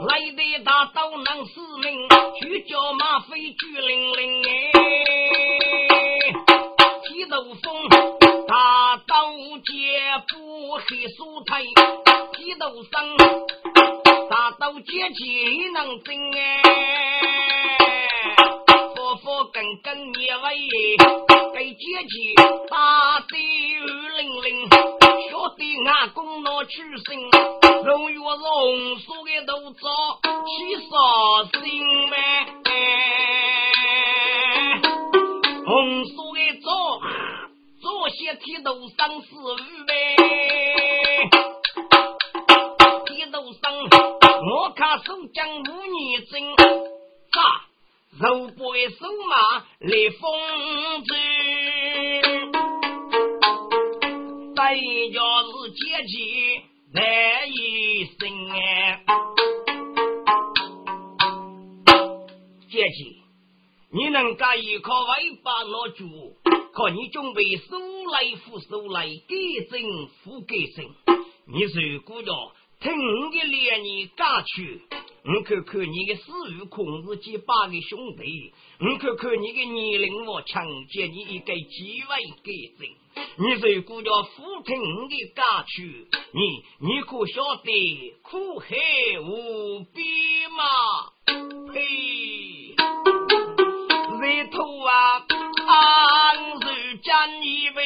来的大刀能致命，举脚马飞巨灵灵哎，提斗风。大刀接不黑素菜，几斗生大刀接起能争哎，佛佛根根灭为给接起大地二零零，小弟阿公那去生，龙月龙树的都早去杀生呗，红树的早。做些剃头生死鱼呗，剃头生我看手将无你真，咋肉不会手马来风之，再要是阶级来一生哎，阶级你能干一口尾巴拿住。可你准备收来复收来给证复给证，你如果要听我的脸你嫁去，我看看你的私欲控制结巴的兄弟，我看看你的年龄我强奸你一个机会给证，你如果要复听我的嫁去，你可晓得苦海无边嘛？呸！人头啊！俺是将一杯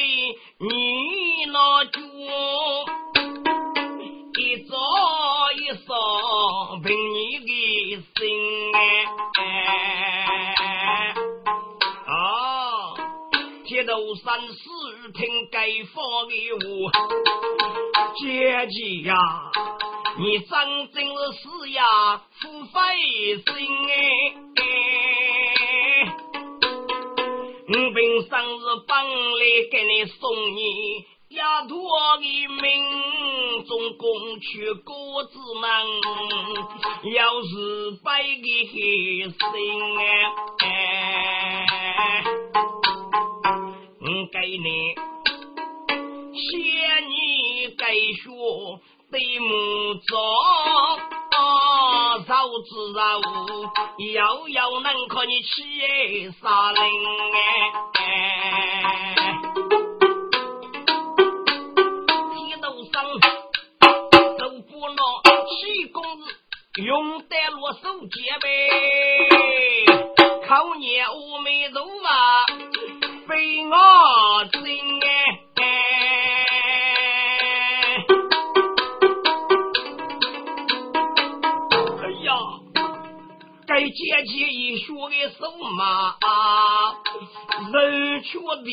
你那酒，一早一烧凭你的心哎。啊，铁头山是听该放的我，姐姐呀，你真正是呀付费心哎。我平生日帮你给你送你丫头的命中共去国之门，要是拜给黑心哎，给你谢你该说对母早少子啊，遥遥能看你去杀人哎！铁头生走不了，七公子用得落手结呗，靠你峨眉头啊，被我真哎！姐姐一说的手马人缺的，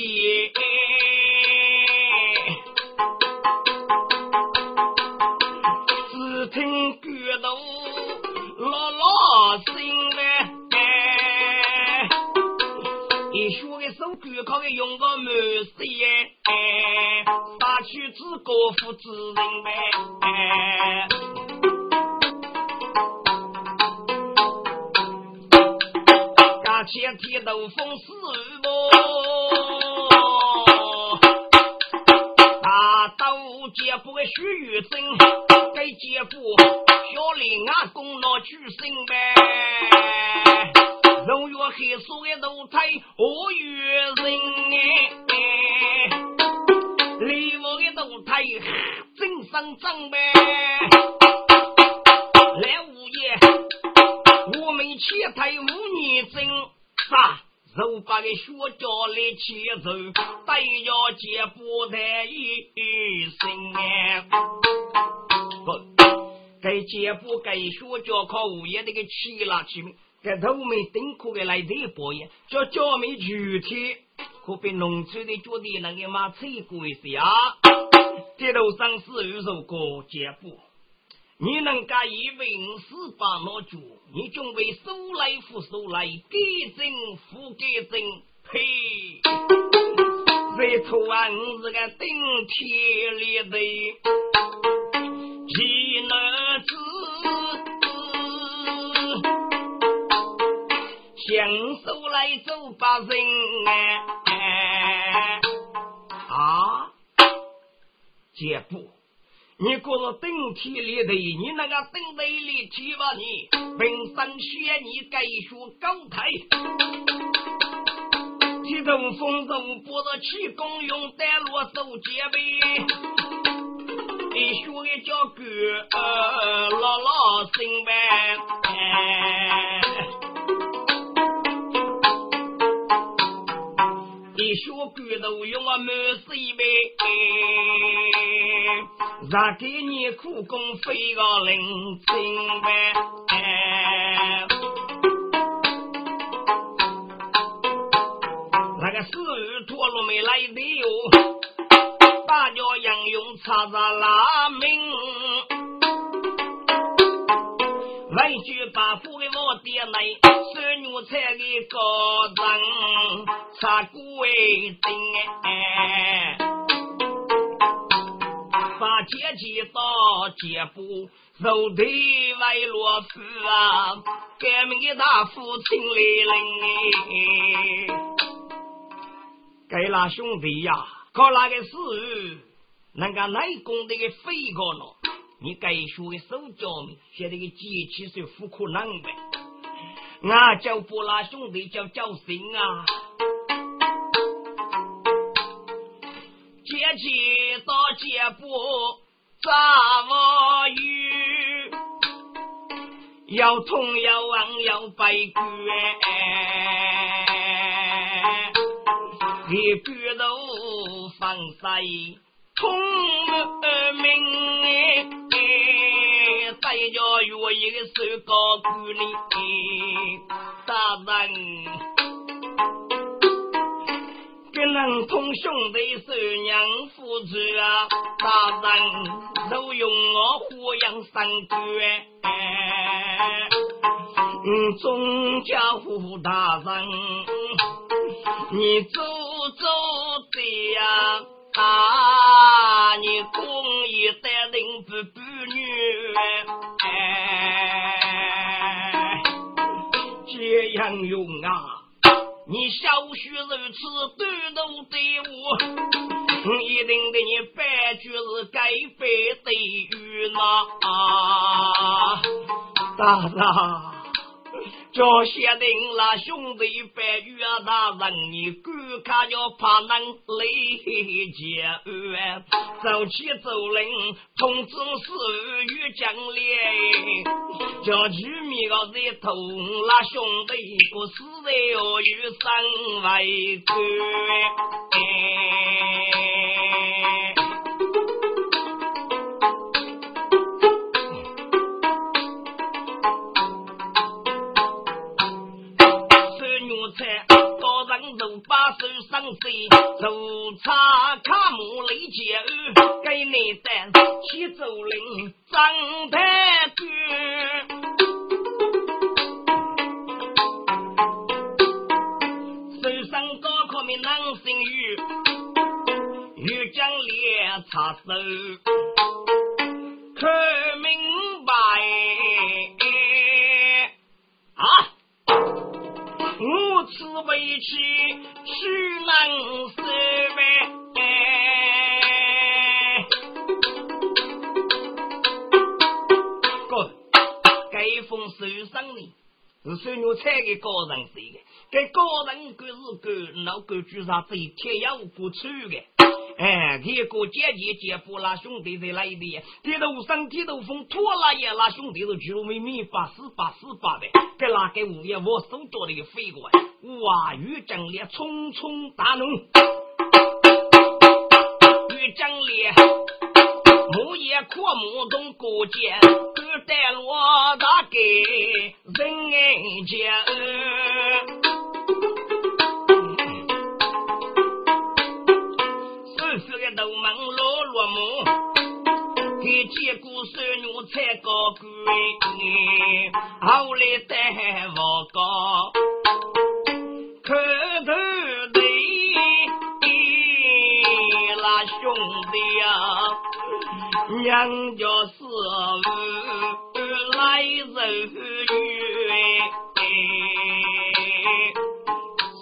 只听骨头老老声嘞，一说的手骨靠的用个没事耶，打去只高夫之人呗。铁剃斗风四波，大刀接不个徐玉珍，该接不小李阿公老去生呗，龙月黑素的都太我月人哎，李某的都太正上正呗，来午夜我们七太母女真。啥肉把个学教来起走，再要接不得一生哎！不，该接不该学教靠午夜那个起拉起面，该头没顶苦个来这波呀，叫教没具体，可被农村的脚底那个马吹过一下。这头上是有首歌接不？你能干一位五十八毛主，你准备收来复收来给真复给真，呸！这头啊你是个顶天立地岂能知，想收来走把人啊，姐不你过了顶体里的，你那个顶的里提吧你，本身学你该说高台。提灯风筝拨着气功用带落手结呗，你学的叫狗老老身呗。你说鬼都用我没事一杯，咋给你苦功非个冷静呗？那个死鱼脱落没来的哟，大脚羊用叉子拉命。外去把父给我爹来，是女菜的高人，茶骨为丁哎，把姐姐到姐夫手的外落去啊，革命的大父亲来了。该拉兄弟呀，靠那个事，那个来工的给飞过了。你该说的手脚们写的个机器是不可能的，那叫波拉兄弟叫叫行啊，姐姐到姐夫咋我遇要痛要亡要白骨你骨头放晒痛命哎，大家有一个手高举你大人跟人同兄弟是娘父子啊，大人都用我互相三句中家父大人你走走的呀啊，你公一带领不不女哎，这样用啊你小学如此对都对我一定的你白句子该背的语呢啊，大大这些定了兄弟白玉啊，大人你顾客就怕能理解走起走人同志是与将烈这居民的这头了兄弟不是的我与三外哥把手上水走擦卡姆雷姐给你的七走灵张太子手上高考没男性欲欲将烈插手可明白啊无此为妻是能死呗哥该封手上呢是水牛菜给高人谁的给高人个是个脑个居上这一天要过去的哎，这个姐夫拉兄弟在来的，铁头上铁头风拖拉也拉兄弟都举了没米八十八呗，给拉给五爷我手脚的飞过来，哇，于将烈匆匆打农，于将烈母也阔母东过节，二代罗大给人爱接。都忙落落母，给结果是牛才高贵，后来带我高，可头的那兄弟啊，娘家是来人远，是。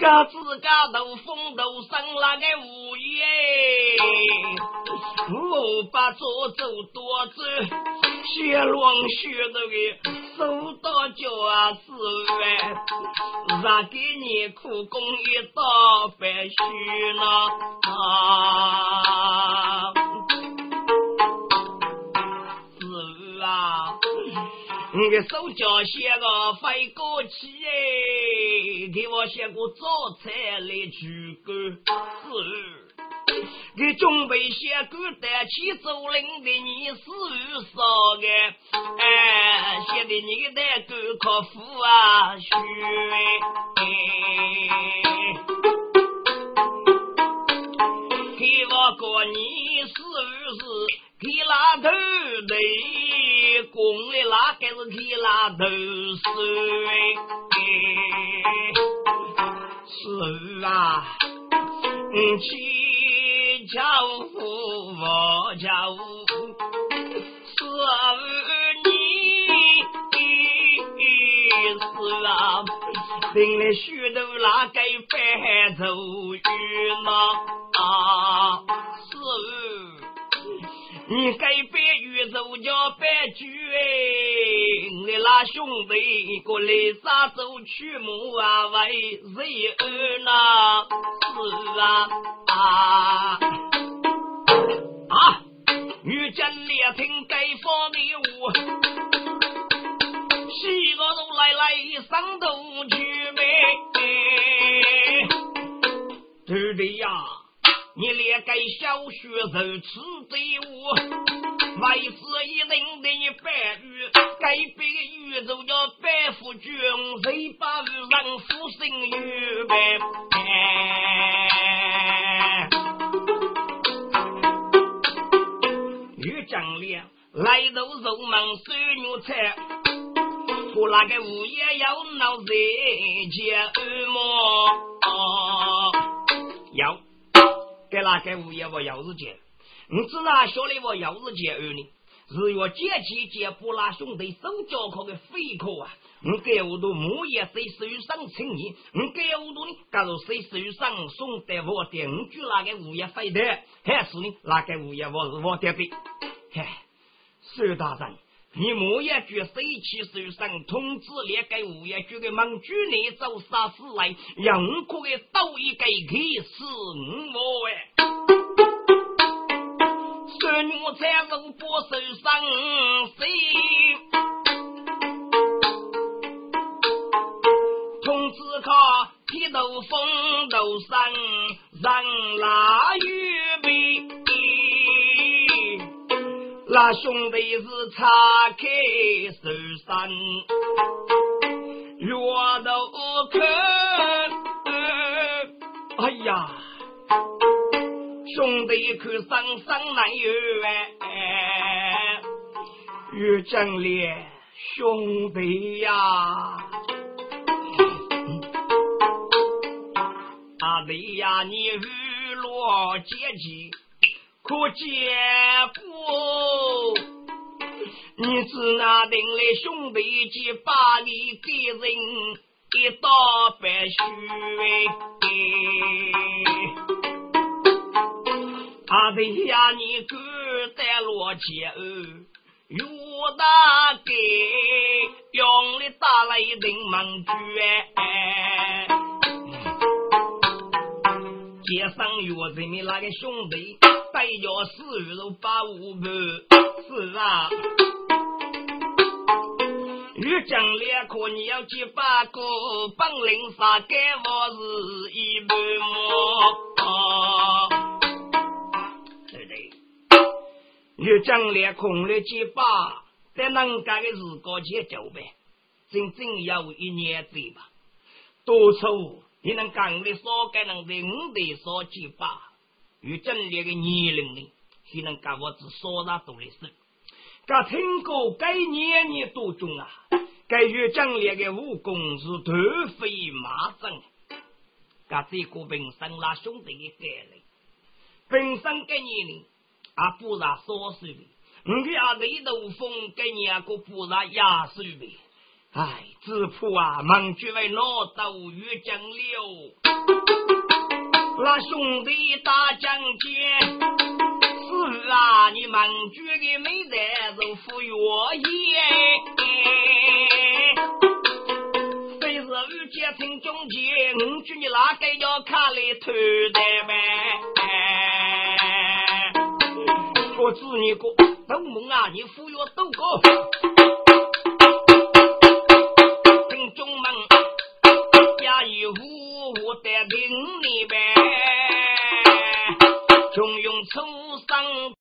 嘎吱嘎头风头上那个五一我把左走多走血浪血的给手到脚啊四万咋给你苦工一道白须呢啊是啊你给手脚写个飞过去给我写个早餐的去个是给准备些孤单起走领的你是少个哎写的你的狗可服啊虚给我过你是是给拉头的公的拉给是给拉头是啊去家务我家务是你是啊领了许多拉给白走雨嘛啊是你该白雨走叫白菊哎你拉兄弟过来撒走去母啊为谁儿呢是啊啊啊女真烈听该放的我是个都来来上头去呗对的呀你烈该小学生吃的我外事一定的白玉该被玉走叫白夫君谁把玉让夫姓玉呗张脸来到肉忙水牛菜我那个午夜要闹热接耳膜要给那个午夜我要日接你知道小里我要日接耳呢是我接起接不拉兄弟手脚口的肺口啊你给我都母也谁死于上请你你给我都呢假如谁死于上送的我的你去那个午夜费的还是呢那个午夜我的背嗨，孙大人，你莫要觉谁去受伤，通知列给我也觉个忙局内找啥事来，让我可以到一个给死我哎。孙女才能不受伤谁？通知他披头风头上，让腊月被。那兄弟是岔开手上越都看哎呀兄弟看上上难有越正烈兄弟呀阿弟呀你日落阶级可结果你只拿定了兄弟去把你给人一刀白须他的呀你哥带落结儿有大给用的打来一顶猛狙街上有我这边那个兄弟带着四肉八五个是啊越讲烈苦你要去八个帮领啥给我是一百么对对越讲烈苦你去八在能干的事过去走呗真正要一年对吧多愁你能干的说该能的你得说去八与正烈的年龄呢，谁能干我只说那多的事？噶听过该年年多中啊，该与正烈的武功是突飞马上。噶这个本身那兄弟的概率，本身概念呢，啊不然说是的，你给阿雷斗风概念啊，个不然也是的。哎，只怕啊，忙去为闹到与正烈。那兄弟大将军是啊，你满嘴的没得都服药医，非是遇见听中介，我叫你哪个要看来偷的呗？我知你个都猛啊，你服药都高，听中门压一户我得听你呗。穷用粗生